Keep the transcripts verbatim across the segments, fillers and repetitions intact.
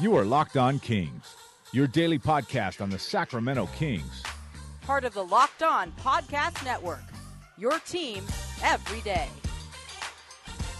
You are Locked On Kings, your daily podcast on the Sacramento Kings. Part of the Locked On Podcast Network, your team every day.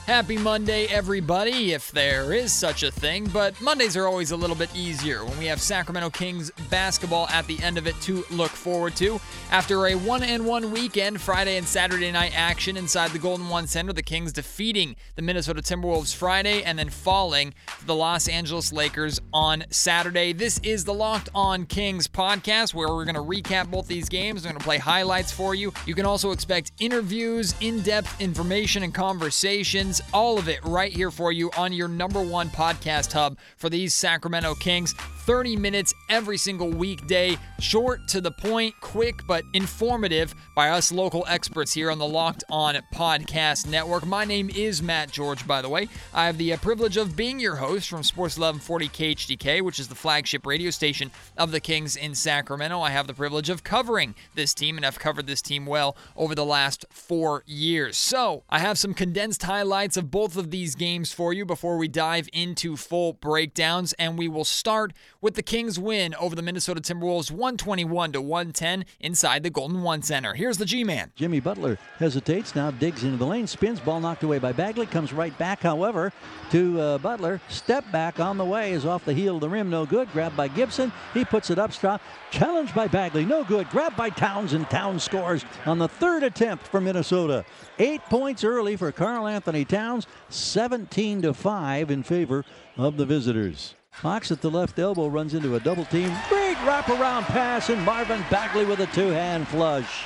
Happy Monday, everybody, if there is such a thing, but Mondays are always a little bit easier when we have Sacramento Kings basketball at the end of it to look forward to. After a one and one weekend, Friday and Saturday night action inside the Golden One Center, the Kings defeating the Minnesota Timberwolves Friday and then falling to the Los Angeles Lakers on Saturday. This is the Locked On Kings podcast, where we're going to recap both these games. We're going to play highlights for you. You can also expect interviews, in-depth information, and conversations. All of it right here for you on your number one podcast hub for these Sacramento Kings. thirty minutes every single weekday, short to the point, quick but informative by us local experts here on the Locked On Podcast Network. My name is Matt George, by the way. I have the privilege of being your host from Sports eleven forty K H D K, which is the flagship radio station of the Kings in Sacramento. I have the privilege of covering this team, and I've covered this team well over the last four years. So I have some condensed highlights of both of these games for you before we dive into full breakdowns, and we will start with the Kings win over the Minnesota Timberwolves one twenty-one to one ten inside the Golden One Center. Here's the G-Man. Jimmy Butler hesitates, now digs into the lane, spins, ball knocked away by Bagley, comes right back, however, to uh, Butler. Step back on the way is off the heel of the rim, no good. Grabbed by Gibson, he puts it up, strong. Challenged by Bagley, no good. Grabbed by Towns, and Towns scores on the third attempt for Minnesota. Eight points early for Karl Anthony Towns. seventeen to five in favor of the visitors. Fox at the left elbow runs into a double team. Big wraparound pass, and Marvin Bagley with a two-hand flush.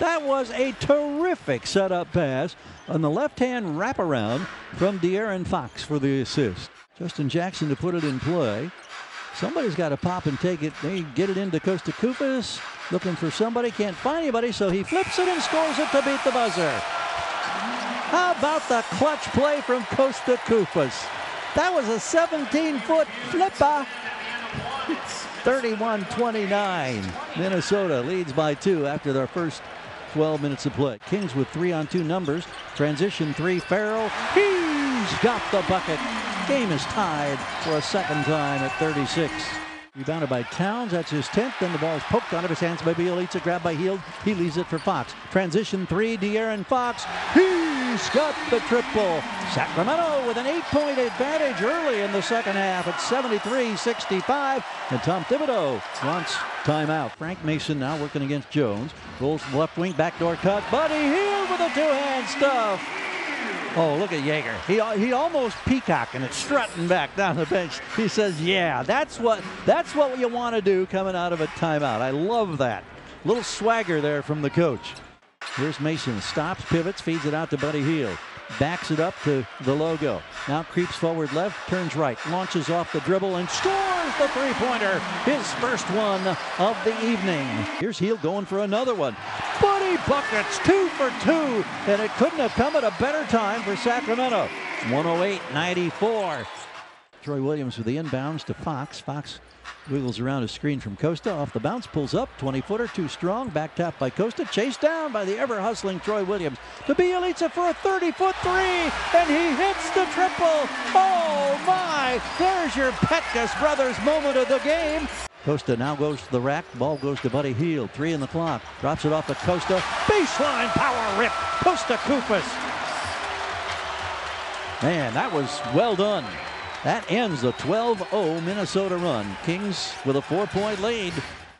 That was a terrific setup pass on the left-hand wraparound from De'Aaron Fox for the assist. Justin Jackson to put it in play. Somebody's got to pop and take it. They get it into Costa Koufos. Looking for somebody, can't find anybody, so he flips it and scores it to beat the buzzer. How about the clutch play from Costa Koufos? That was a seventeen-foot flipper. thirty-one twenty-nine. Minnesota leads by two after their first twelve minutes of play. Kings with three-on-two numbers. Transition three, Ferrell. He's got the bucket. Game is tied for a second time at thirty-six. Rebounded by Towns, that's his tenth, then the ball is poked out of his hands by Bjelica, grabbed by Hield, he leaves it for Fox. Transition three, De'Aaron Fox, he's got the triple. Sacramento with an eight-point advantage early in the second half at seventy-three sixty-five, and Tom Thibodeau wants timeout. Frank Mason now working against Jones, rolls from left wing, backdoor cut, Buddy Hield with a two-hand stuff. Oh, look at Joerger. He he almost peacocking and it's strutting back down the bench. He says, yeah, that's what that's what you want to do coming out of a timeout. I love that. Little swagger there from the coach. Here's Mason. Stops, pivots, feeds it out to Buddy Hield. Backs it up to the logo. Now creeps forward left, turns right, launches off the dribble, and scores the three-pointer. His first one of the evening. Here's Hield going for another one. Buddy buckets, two for two, and it couldn't have come at a better time for Sacramento. one oh eight ninety-four. Troy Williams with the inbounds to Fox. Fox wiggles around a screen from Costa. Off the bounce, pulls up, twenty-footer, too strong. Back tap by Costa, chased down by the ever-hustling Troy Williams. To Bjelica for a thirty-foot three, and he hits the triple. Oh, my! There's your Petkus Brothers moment of the game. Costa now goes to the rack. Ball goes to Buddy Hield. Three in the clock. Drops it off to Costa. Baseline power rip. Costa Koufos. Man, that was well done. That ends the twelve oh Minnesota run. Kings with a four-point lead.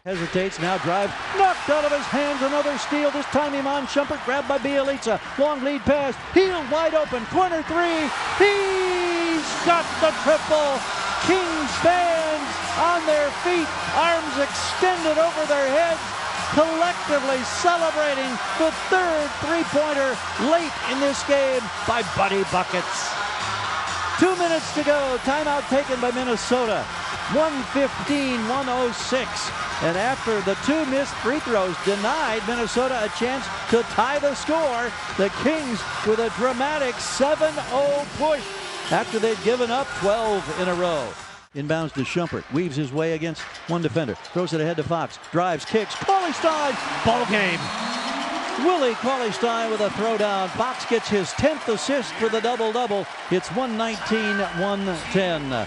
Hesitates, now drives. Knocked out of his hands, another steal. This time Iman Shumpert grabbed by Bjelica. Long lead pass. Hield wide open. Corner three. He's got the triple. Kings fans on their feet. Arms extended over their heads. Collectively celebrating the third three-pointer late in this game by Buddy Buckets. Two minutes to go. Timeout taken by Minnesota. one fifteen one oh six. And after the two missed free throws denied Minnesota a chance to tie the score, the Kings with a dramatic seven oh push after they'd given up twelve in a row. Inbounds to Shumpert. Weaves his way against one defender. Throws it ahead to Fox. Drives, kicks. Cauley-Stein. Ball game. Willie Cauley-Stein with a throwdown. Fox gets his tenth assist for the double-double. It's one nineteen one ten.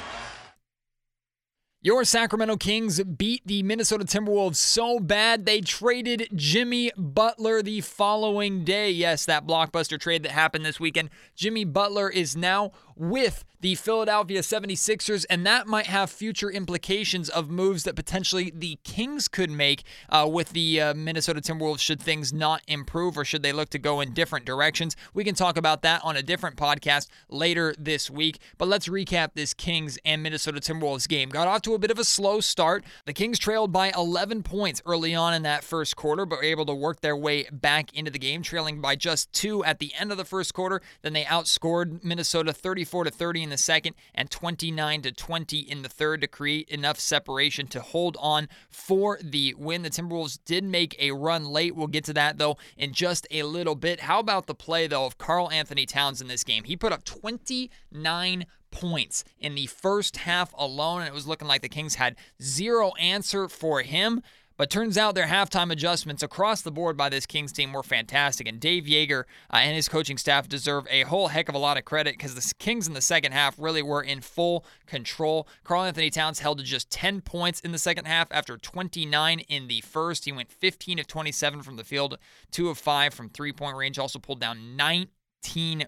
Your Sacramento Kings beat the Minnesota Timberwolves so bad they traded Jimmy Butler the following day. Yes, that blockbuster trade that happened this weekend. Jimmy Butler is now with the Philadelphia seventy-sixers, and that might have future implications of moves that potentially the Kings could make uh, with the uh, Minnesota Timberwolves should things not improve or should they look to go in different directions. We can talk about that on a different podcast later this week, but let's recap this Kings and Minnesota Timberwolves game. Got off to a bit of a slow start. The Kings trailed by eleven points early on in that first quarter, but were able to work their way back into the game, trailing by just two at the end of the first quarter. Then they outscored Minnesota thirty-four to thirty in the second and twenty-nine to twenty in the third to create enough separation to hold on for the win. The Timberwolves did make a run late. We'll get to that, though, in just a little bit. How about the play, though, of Karl Anthony Towns in this game? He put up twenty-nine points in the first half alone, and it was looking like the Kings had zero answer for him. But turns out their halftime adjustments across the board by this Kings team were fantastic, and Dave Joerger uh, and his coaching staff deserve a whole heck of a lot of credit because the Kings in the second half really were in full control. Karl Anthony Towns held to just ten points in the second half after twenty-nine in the first. He went fifteen of twenty-seven from the field, two of five from three-point range, also pulled down nine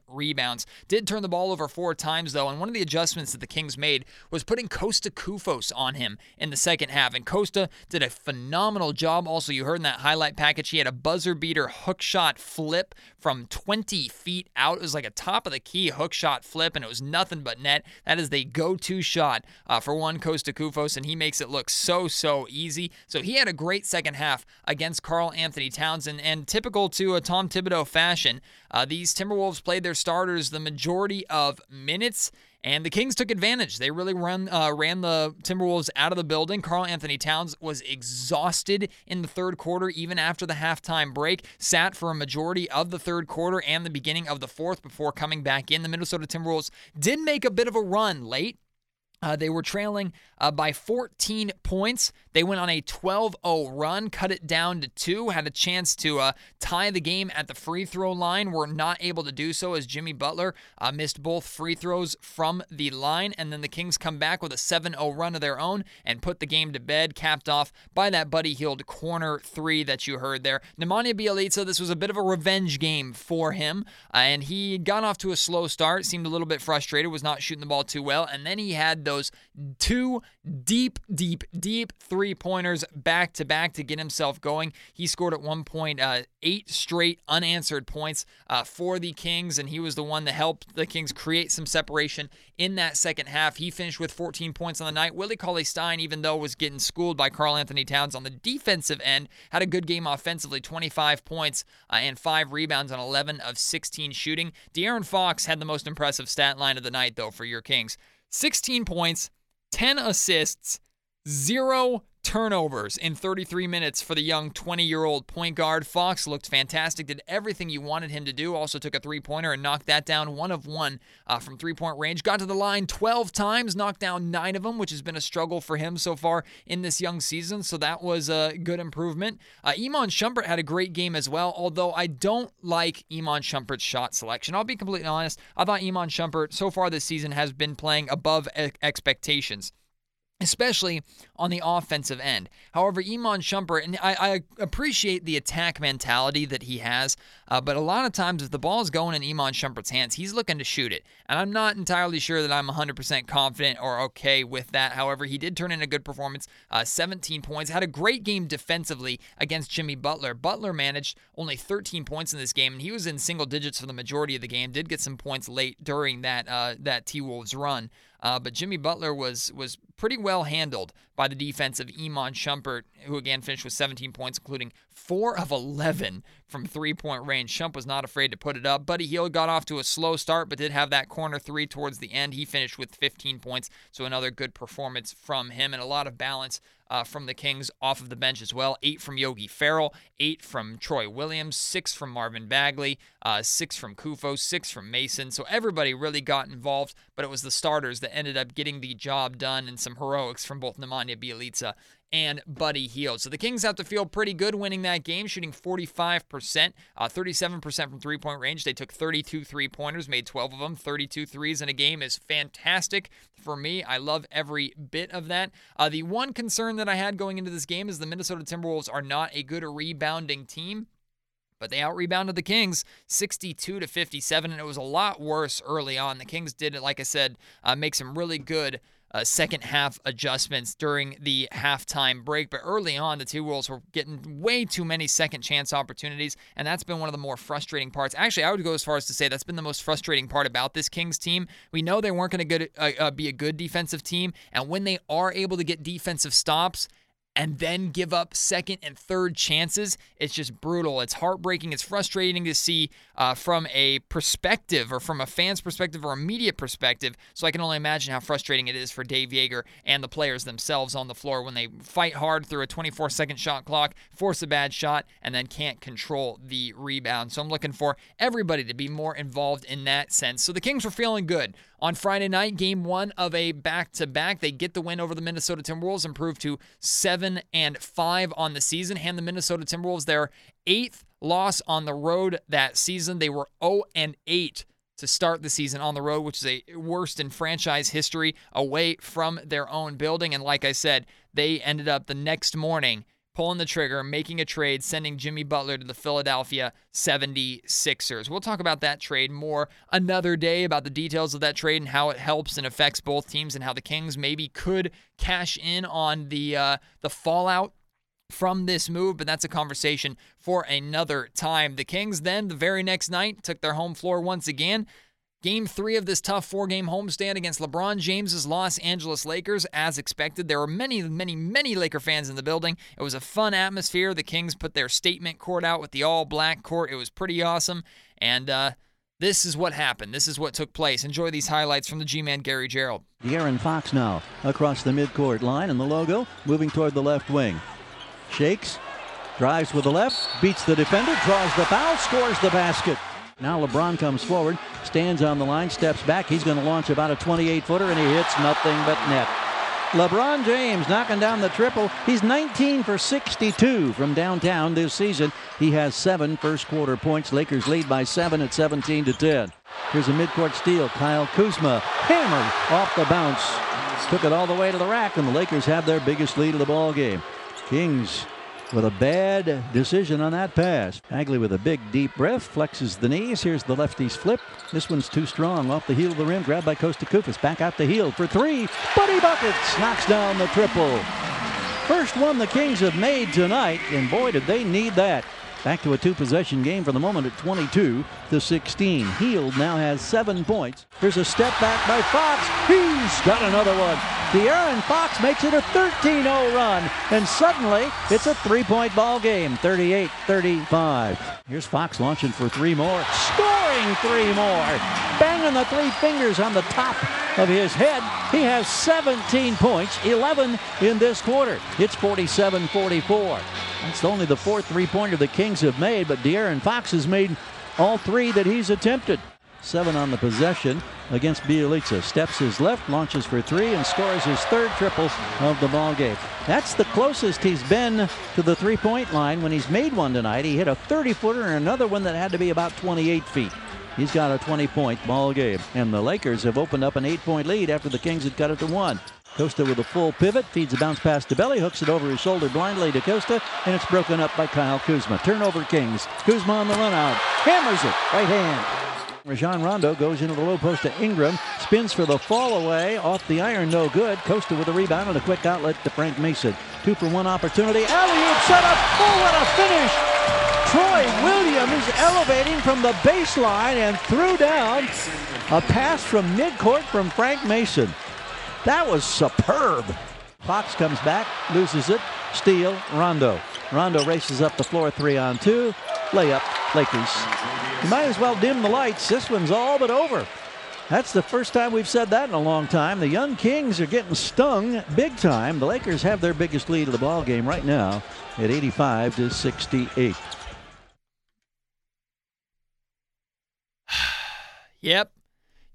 rebounds. Did turn the ball over four times, though, and one of the adjustments that the Kings made was putting Costa Koufos on him in the second half, and Costa did a phenomenal job. Also, you heard in that highlight package, he had a buzzer-beater hook shot flip from twenty feet out. It was like a top-of-the-key hook shot flip, and it was nothing but net. That is the go-to shot uh, for one Costa Koufos, and he makes it look so, so easy. So he had a great second half against Karl Anthony Towns, and, and typical to a Tom Thibodeau fashion, uh, these Timberwolves played their starters the majority of minutes, and the Kings took advantage. They really run, uh, ran the Timberwolves out of the building. Karl Anthony Towns was exhausted in the third quarter, even after the halftime break, sat for a majority of the third quarter and the beginning of the fourth before coming back in. The Minnesota Timberwolves did make a bit of a run late. Uh, they were trailing uh, by fourteen points. They went on a twelve oh run, cut it down to two, had a chance to uh, tie the game at the free throw line, were not able to do so as Jimmy Butler uh, missed both free throws from the line, and then the Kings come back with a seven oh run of their own and put the game to bed, capped off by that Buddy Hield corner three that you heard there. Nemanja Bjelica, this was a bit of a revenge game for him, uh, and he got off to a slow start, seemed a little bit frustrated, was not shooting the ball too well, and then he had those two deep, deep, deep three-pointers back-to-back to get himself going. He scored at one point uh, eight straight unanswered points uh, for the Kings, and he was the one that helped the Kings create some separation in that second half. He finished with fourteen points on the night. Willie Cauley-Stein, even though was getting schooled by Karl Anthony Towns on the defensive end, had a good game offensively, twenty-five points uh, and five rebounds on eleven of sixteen shooting. De'Aaron Fox had the most impressive stat line of the night, though, for your Kings. sixteen points, ten assists, zero turnovers in thirty-three minutes for the young twenty-year-old point guard. Fox looked fantastic, did everything you wanted him to do, also took a three-pointer and knocked that down one of one uh, from three-point range. Got to the line twelve times, knocked down nine of them, which has been a struggle for him so far in this young season, so that was a good improvement. Uh, Iman Shumpert had a great game as well, although I don't like Iman Shumpert's shot selection. I'll be completely honest, I thought Iman Shumpert so far this season has been playing above e- expectations. Especially on the offensive end. However, Iman Shumpert, and I, I appreciate the attack mentality that he has, uh, but a lot of times if the ball is going in Iman Shumpert's hands, he's looking to shoot it. And I'm not entirely sure that I'm one hundred percent confident or okay with that. However, he did turn in a good performance, uh, seventeen points, had a great game defensively against Jimmy Butler. Butler managed only thirteen points in this game, and he was in single digits for the majority of the game, did get some points late during that uh, that T-Wolves run. Uh, but Jimmy Butler was was pretty well handled by the defense of Iman Shumpert, who again finished with seventeen points, including four of eleven from three-point range. Shump was not afraid to put it up. Buddy Hield got off to a slow start, but did have that corner three towards the end. He finished with fifteen points, so another good performance from him and a lot of balance Uh, from the Kings off of the bench as well. Eight from Yogi Ferrell, eight from Troy Williams, six from Marvin Bagley, uh, six from Koufos, six from Mason. So everybody really got involved, but it was the starters that ended up getting the job done, and some heroics from both Nemanja Bjelica and Buddy Hield. So the Kings have to feel pretty good winning that game, shooting forty-five percent, uh, thirty-seven percent from three-point range. They took thirty-two three-pointers, made twelve of them. thirty-two threes in a game is fantastic for me. I love every bit of that. Uh, the one concern that I had going into this game is the Minnesota Timberwolves are not a good rebounding team. But they out-rebounded the Kings sixty-two to fifty-seven, and it was a lot worse early on. The Kings did, like I said, uh, make some really good Uh, second half adjustments during the halftime break. But early on, the Timberwolves were getting way too many second chance opportunities, and that's been one of the more frustrating parts. Actually, I would go as far as to say that's been the most frustrating part about this Kings team. We know they weren't going to uh, uh, be a good defensive team, and when they are able to get defensive stops and then give up second and third chances, it's just brutal. It's heartbreaking. It's frustrating to see uh, from a perspective or from a fan's perspective or a media perspective. So I can only imagine how frustrating it is for Dave Joerger and the players themselves on the floor when they fight hard through a twenty-four second shot clock, force a bad shot, and then can't control the rebound. So I'm looking for everybody to be more involved in that sense. So the Kings were feeling good. On Friday night, game one of a back-to-back, they get the win over the Minnesota Timberwolves, improve to seven and five on the season, hand the Minnesota Timberwolves their eighth loss on the road that season. They were oh and eight to start the season on the road, which is a worst in franchise history, away from their own building. And like I said, they ended up the next morning pulling the trigger, making a trade, sending Jimmy Butler to the Philadelphia seventy-sixers. We'll talk about that trade more another day, about the details of that trade and how it helps and affects both teams and how the Kings maybe could cash in on the uh, the fallout from this move, but that's a conversation for another time. The Kings then, the very next night, took their home floor once again. Game three of this tough four-game homestand against LeBron James' Los Angeles Lakers, as expected. There were many, many, many Laker fans in the building. It was a fun atmosphere. The Kings put their statement court out with the all-black court. It was pretty awesome, and uh, this is what happened. This is what took place. Enjoy these highlights from the G-Man, Gary Gerald. De'Aaron Fox now across the midcourt line, and the logo moving toward the left wing. Shakes, drives with the left, beats the defender, draws the foul, scores the basket. Now LeBron comes forward, stands on the line, steps back. He's going to launch about a twenty-eight footer, and he hits nothing but net. LeBron James knocking down the triple. He's nineteen for sixty-two from downtown this season. He has seven first quarter points. Lakers lead by seven at seventeen to ten. Here's a midcourt steal. Kyle Kuzma hammered off the bounce. Took it all the way to the rack, and the Lakers have their biggest lead of the ball game. Kings with a bad decision on that pass. Bagley with a big deep breath, flexes the knees. Here's the lefty's flip. This one's too strong. Off the heel of the rim, grabbed by Costa Koufos. Back out to Hield for three. Buddy Buckets knocks down the triple. First one the Kings have made tonight, and boy, did they need that. Back to a two-possession game for the moment at twenty-two to sixteen. Hield now has seven points. Here's a step back by Fox. He's got another one. De'Aaron Fox makes it a thirteen oh run, and suddenly it's a three-point ball game, thirty-eight thirty-five. Here's Fox launching for three more, scoring three more, banging the three fingers on the top of his head. He has seventeen points, eleven in this quarter. It's forty-seven forty-four. That's only the fourth three-pointer the Kings have made, but De'Aaron Fox has made all three that he's attempted. Seven on the possession against Bjelica. Steps his left, launches for three, and scores his third triple of the ball game. That's the closest he's been to the three-point line when he's made one tonight. He hit a thirty-footer and another one that had to be about twenty-eight feet. He's got a twenty-point ball game, and the Lakers have opened up an eight-point lead after the Kings had cut it to one. Costa with a full pivot, feeds a bounce pass to Belly, hooks it over his shoulder blindly to Costa, and it's broken up by Kyle Kuzma. Turnover Kings. Kuzma on the run out. Hammers it. Right hand. Rajan Rondo goes into the low post to Ingram. Spins for the fall away. Off the iron, no good. Costa with a rebound and a quick outlet to Frank Mason. Two for one opportunity. Alley-oop set up. Oh, what a finish. Troy Williams elevating from the baseline and threw down a pass from midcourt from Frank Mason. That was superb. Fox comes back, loses it, steal, Rondo. Rondo races up the floor, three on two, layup, Lakers. You might as well dim the lights. This one's all but over. That's the first time we've said that in a long time. The young Kings are getting stung big time. The Lakers have their biggest lead of the ball game right now at eighty-five to sixty-eight. Yep.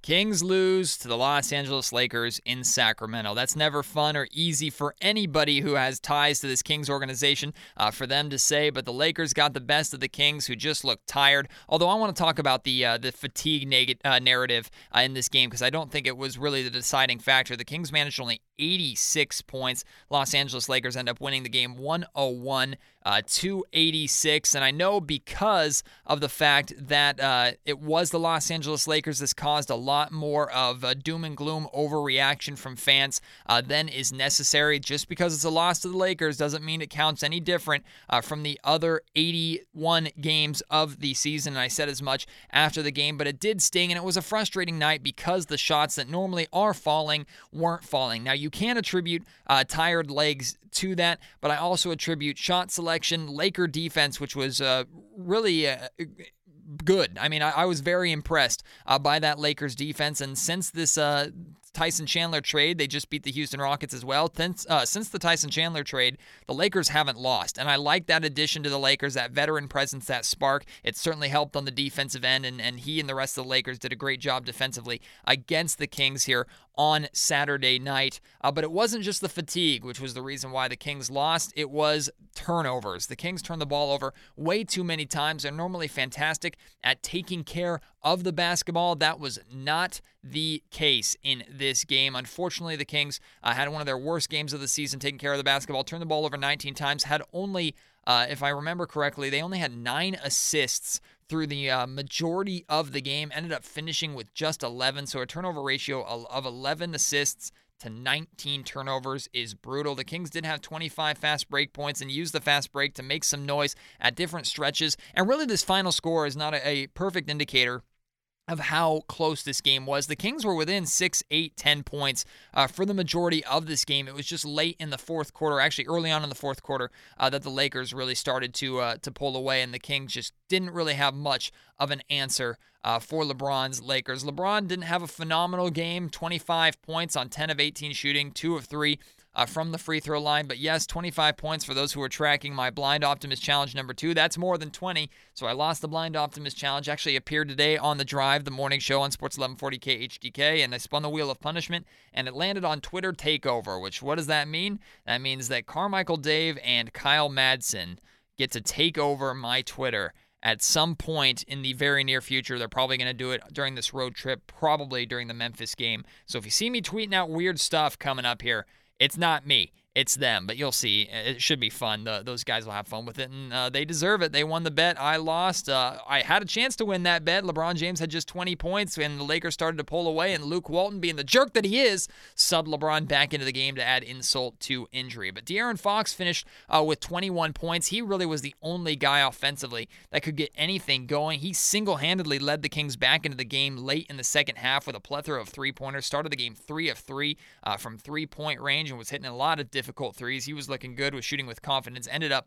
Kings lose to the Los Angeles Lakers in Sacramento. That's never fun or easy for anybody who has ties to this Kings organization uh, for them to say, but the Lakers got the best of the Kings, who just looked tired. Although I want to talk about the uh, the fatigue neg- uh, narrative uh, in this game, because I don't think it was really the deciding factor. The Kings managed only eighty-six points. Los Angeles Lakers end up winning the game one oh one Uh, two eighty-six, and I know because of the fact that uh, it was the Los Angeles Lakers, this caused a lot more of uh, doom and gloom overreaction from fans uh, than is necessary. Just because it's a loss to the Lakers doesn't mean it counts any different uh, from the other eighty-one games of the season, and I said as much after the game, but it did sting, and it was a frustrating night because the shots that normally are falling weren't falling. Now, you can attribute uh, tired legs to that, but I also attribute shot selection, Laker defense, which was uh, really uh, good. I mean, I, I was very impressed uh, by that Lakers defense. And since this uh, Tyson Chandler trade, they just beat the Houston Rockets as well. Since, uh, since the Tyson Chandler trade, the Lakers haven't lost. And I like that addition to the Lakers, that veteran presence, that spark. It certainly helped on the defensive end, and, and he and the rest of the Lakers did a great job defensively against the Kings here on Saturday night. Uh, but it wasn't just the fatigue, which was the reason why the Kings lost. It was turnovers. The Kings turned the ball over way too many times. They're normally fantastic at taking care of the basketball. That was not the case in this game. Unfortunately, the Kings uh, had one of their worst games of the season taking care of the basketball, turned the ball over nineteen times, had only, uh, if I remember correctly, they only had nine assists through the uh, majority of the game, ended up finishing with just eleven, so a turnover ratio of eleven assists to nineteen turnovers is brutal. The Kings did have twenty-five fast break points and used the fast break to make some noise at different stretches, and really this final score is not a, a perfect indicator of how close this game was. The Kings were within six, eight, ten points uh, for the majority of this game. It was just late in the fourth quarter, actually early on in the fourth quarter, uh, that the Lakers really started to uh, to pull away, and the Kings just didn't really have much of an answer uh, for LeBron's Lakers. LeBron didn't have a phenomenal game, twenty-five points on ten of eighteen shooting, two of three Uh, from the free throw line. But yes, twenty-five points for those who are tracking my Blind Optimist Challenge number two. That's more than twenty, so I lost the Blind Optimist Challenge. Actually appeared today on The Drive, the morning show on Sports eleven forty K H D K, and I spun the wheel of punishment, and it landed on Twitter Takeover, which, what does that mean? That means that Carmichael Dave and Kyle Madsen get to take over my Twitter at some point in the very near future. They're probably going to do it during this road trip, probably during the Memphis game. So if you see me tweeting out weird stuff coming up here, it's not me. It's them, but you'll see. It should be fun. The, those guys will have fun with it, and uh, they deserve it. They won the bet. I lost. Uh, I had a chance to win that bet. LeBron James had just twenty points, and the Lakers started to pull away, and Luke Walton, being the jerk that he is, subbed LeBron back into the game to add insult to injury. But De'Aaron Fox finished uh, with twenty-one points. He really was the only guy offensively that could get anything going. He single-handedly led the Kings back into the game late in the second half with a plethora of three-pointers. Started the game three of three uh, from three-point range and was hitting a lot of different difficult threes. He was looking good, was shooting with confidence, ended up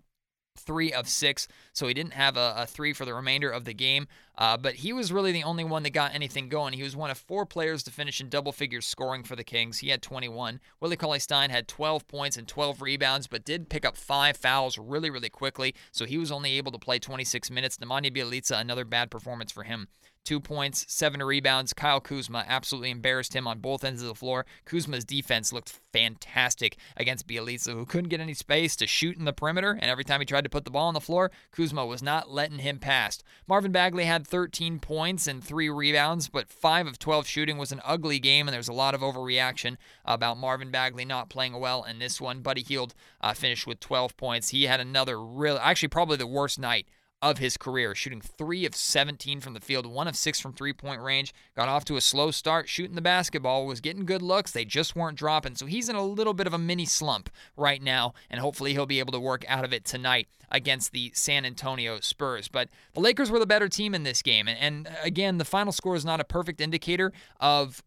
three of six, so he didn't have a, a three for the remainder of the game. Uh, but he was really the only one that got anything going. He was one of four players to finish in double figures scoring for the Kings. He had twenty-one. Willie Cauley-Stein had twelve points and twelve rebounds, but did pick up five fouls really, really quickly, so he was only able to play twenty-six minutes. Nemanja Bjelica, another bad performance for him. Two points, seven rebounds. Kyle Kuzma absolutely embarrassed him on both ends of the floor. Kuzma's defense looked fantastic against Bjelica, who couldn't get any space to shoot in the perimeter, and every time he tried to put the ball on the floor, Kuzma was not letting him pass. Marvin Bagley had thirteen points and three rebounds, but five of twelve shooting. Was an ugly game, and there's a lot of overreaction about Marvin Bagley not playing well in this one. Buddy Hield uh, finished with twelve points. He had another real, actually probably the worst night of his career, shooting three of seventeen from the field, one of six from three-point range, got off to a slow start, shooting the basketball, was getting good looks, they just weren't dropping, so he's in a little bit of a mini slump right now, and hopefully he'll be able to work out of it tonight against the San Antonio Spurs. But the Lakers were the better team in this game, and, and again, the final score is not a perfect indicator of,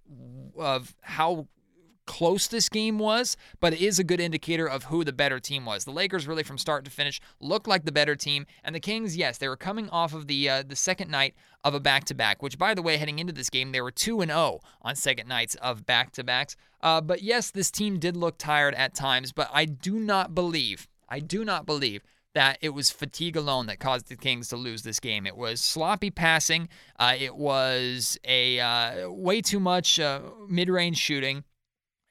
of how close this game was, but it is a good indicator of who the better team was. The Lakers really from start to finish looked like the better team, and the Kings, yes, they were coming off of the uh, the second night of a back-to-back, which, by the way, heading into this game, they were two and oh on second nights of back-to-backs. Uh, but yes, this team did look tired at times, but I do not believe, I do not believe that it was fatigue alone that caused the Kings to lose this game. It was sloppy passing. Uh, it was a uh, way too much uh, mid-range shooting,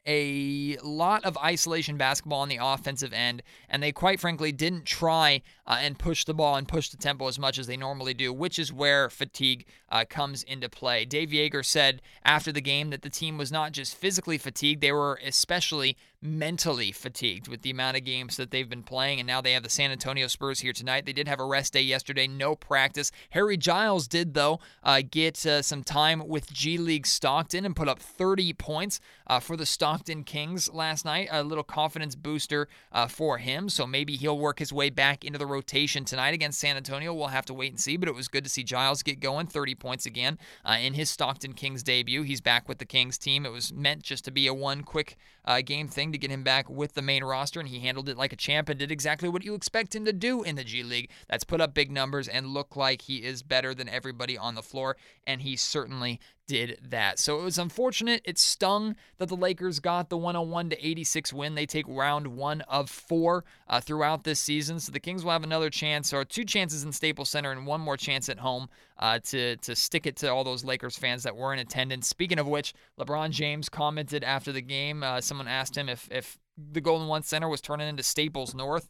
a lot of isolation basketball on the offensive end, and they quite frankly didn't try uh, and push the ball and push the tempo as much as they normally do, which is where fatigue uh, comes into play. Dave Joerger said after the game that the team was not just physically fatigued, they were especially mentally fatigued with the amount of games that they've been playing, and now they have the San Antonio Spurs here tonight. They did have a rest day yesterday, no practice. Harry Giles did, though, uh, get uh, some time with G League Stockton and put up thirty points uh, for the Stockton Kings last night, a little confidence booster uh, for him, so maybe he'll work his way back into the rotation tonight against San Antonio. We'll have to wait and see, but it was good to see Giles get going, thirty points again uh, in his Stockton Kings debut. He's back with the Kings team. It was meant just to be a one quick uh, game thing to get him back with the main roster, and he handled it like a champ and did exactly what you expect him to do in the G League. That's put up big numbers and look like he is better than everybody on the floor, and he certainly did that. So it was unfortunate. It stung that the Lakers got the one oh one to eighty-six win. They take round one of four uh, throughout this season. So the Kings will have another chance, or two chances in Staples Center and one more chance at home uh, to, to stick it to all those Lakers fans that were in attendance. Speaking of which, LeBron James commented after the game. Uh, someone asked him if, if the Golden One Center was turning into Staples North.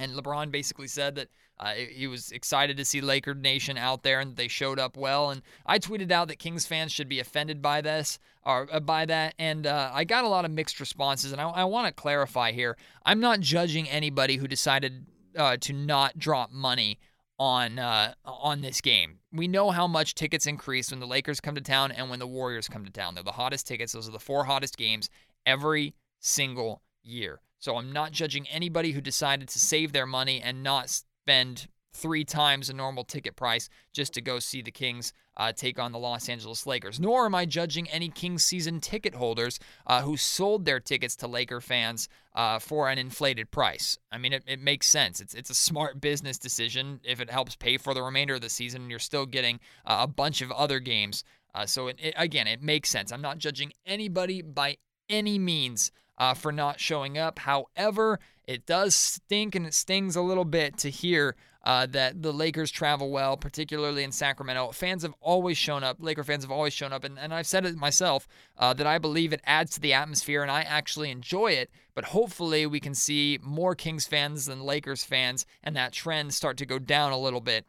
And LeBron basically said that uh, he was excited to see Laker Nation out there and they showed up well. And I tweeted out that Kings fans should be offended by this or uh, by that. And uh, I got a lot of mixed responses. And I, I want to clarify here. I'm not judging anybody who decided uh, to not drop money on uh, on this game. We know how much tickets increase when the Lakers come to town and when the Warriors come to town. They're the hottest tickets. Those are the four hottest games every single year. So I'm not judging anybody who decided to save their money and not spend three times the normal ticket price just to go see the Kings uh, take on the Los Angeles Lakers. Nor am I judging any Kings season ticket holders uh, who sold their tickets to Laker fans uh, for an inflated price. I mean, it, it makes sense. It's it's a smart business decision if it helps pay for the remainder of the season and you're still getting uh, a bunch of other games. Uh, so, it, it, again, it makes sense. I'm not judging anybody by any means Uh, for not showing up. However, it does stink and it stings a little bit to hear uh, that the Lakers travel well, particularly in Sacramento. Fans have always shown up. Laker fans have always shown up. And, and I've said it myself uh, that I believe it adds to the atmosphere and I actually enjoy it. But hopefully we can see more Kings fans than Lakers fans and that trend start to go down a little bit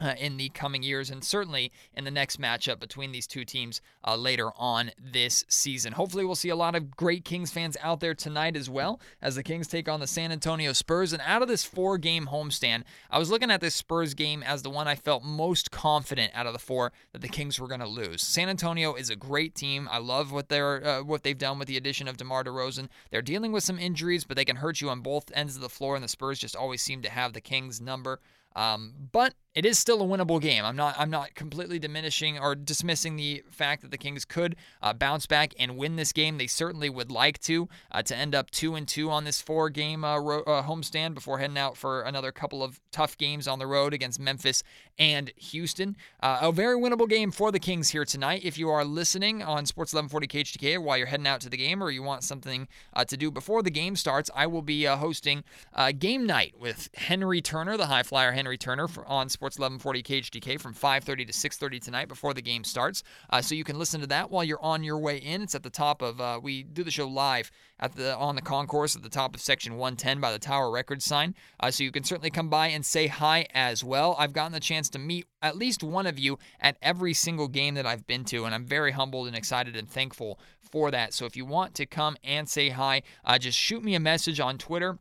Uh, in the coming years and certainly in the next matchup between these two teams uh, later on this season. Hopefully we'll see a lot of great Kings fans out there tonight as well as the Kings take on the San Antonio Spurs. And out of this four-game homestand, I was looking at this Spurs game as the one I felt most confident out of the four that the Kings were going to lose. San Antonio is a great team. I love what they're uh, what they've done with the addition of DeMar DeRozan. They're dealing with some injuries, but they can hurt you on both ends of the floor, and the Spurs just always seem to have the Kings' number. Um, but it is still a winnable game. I'm not I'm not completely diminishing or dismissing the fact that the Kings could uh, bounce back and win this game. They certainly would like to, uh, to end up two and two on this four-game uh, ro- uh, homestand before heading out for another couple of tough games on the road against Memphis and Houston. Uh, a very winnable game for the Kings here tonight. If you are listening on Sports eleven forty K H D K while you're heading out to the game or you want something uh, to do before the game starts, I will be uh, hosting uh, Game Night with Henry Turner, the high flyer Henry Turner, for, on Sports eleven forty K H D K from five thirty to six thirty tonight before the game starts. Uh, so you can listen to that while you're on your way in. It's at the top of, uh, we do the show live at the on the concourse at the top of section one ten by the Tower Records sign. Uh, so you can certainly come by and say hi as well. I've gotten the chance to meet at least one of you at every single game that I've been to, and I'm very humbled and excited and thankful for that. So if you want to come and say hi, uh, just shoot me a message on Twitter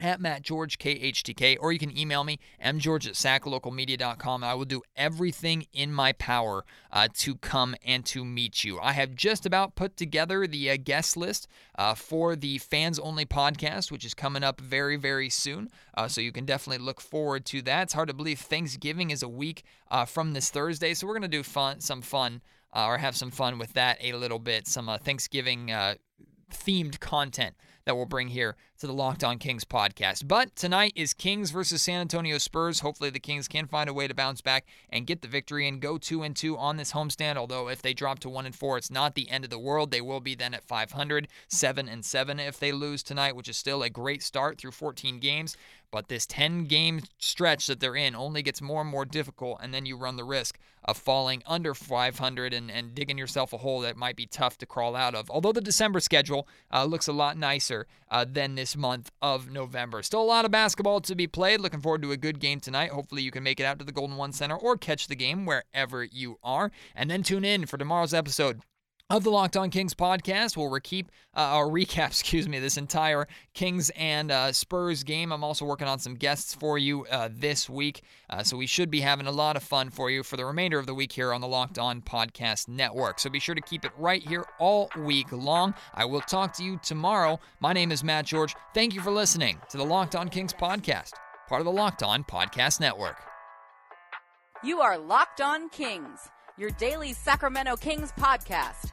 at Matt George K H T K, or you can email me m george at sac local media dot com. I will do everything in my power uh, to come and to meet you. I have just about put together the uh, guest list uh, for the Fans Only podcast, which is coming up very, very soon. Uh, so you can definitely look forward to that. It's hard to believe Thanksgiving is a week uh, from this Thursday, so we're going to do fun, some fun uh, or have some fun with that a little bit, some uh, Thanksgiving uh, themed content that we'll bring here to the Locked On Kings podcast. But tonight is Kings versus San Antonio Spurs. Hopefully the Kings can find a way to bounce back and get the victory and go two and two on this homestand. Although if they drop to one and four, it's not the end of the world. They will be then at five hundred, seven and seven if they lose tonight, which is still a great start through fourteen games. But this ten-game stretch that they're in only gets more and more difficult, and then you run the risk of falling under five hundred and, and digging yourself a hole that might be tough to crawl out of. Although the December schedule uh, looks a lot nicer uh, than this month of November. Still a lot of basketball to be played. Looking forward to a good game tonight. Hopefully you can make it out to the Golden One Center or catch the game wherever you are. And then tune in for tomorrow's episode of the Locked On Kings podcast, where we keep uh, or recap, excuse me, this entire Kings and uh, Spurs game. I'm also working on some guests for you uh, this week, uh, so we should be having a lot of fun for you for the remainder of the week here on the Locked On Podcast Network. So be sure to keep it right here all week long. I will talk to you tomorrow. My name is Matt George. Thank you for listening to the Locked On Kings podcast, part of the Locked On Podcast Network. You are Locked On Kings, your daily Sacramento Kings podcast.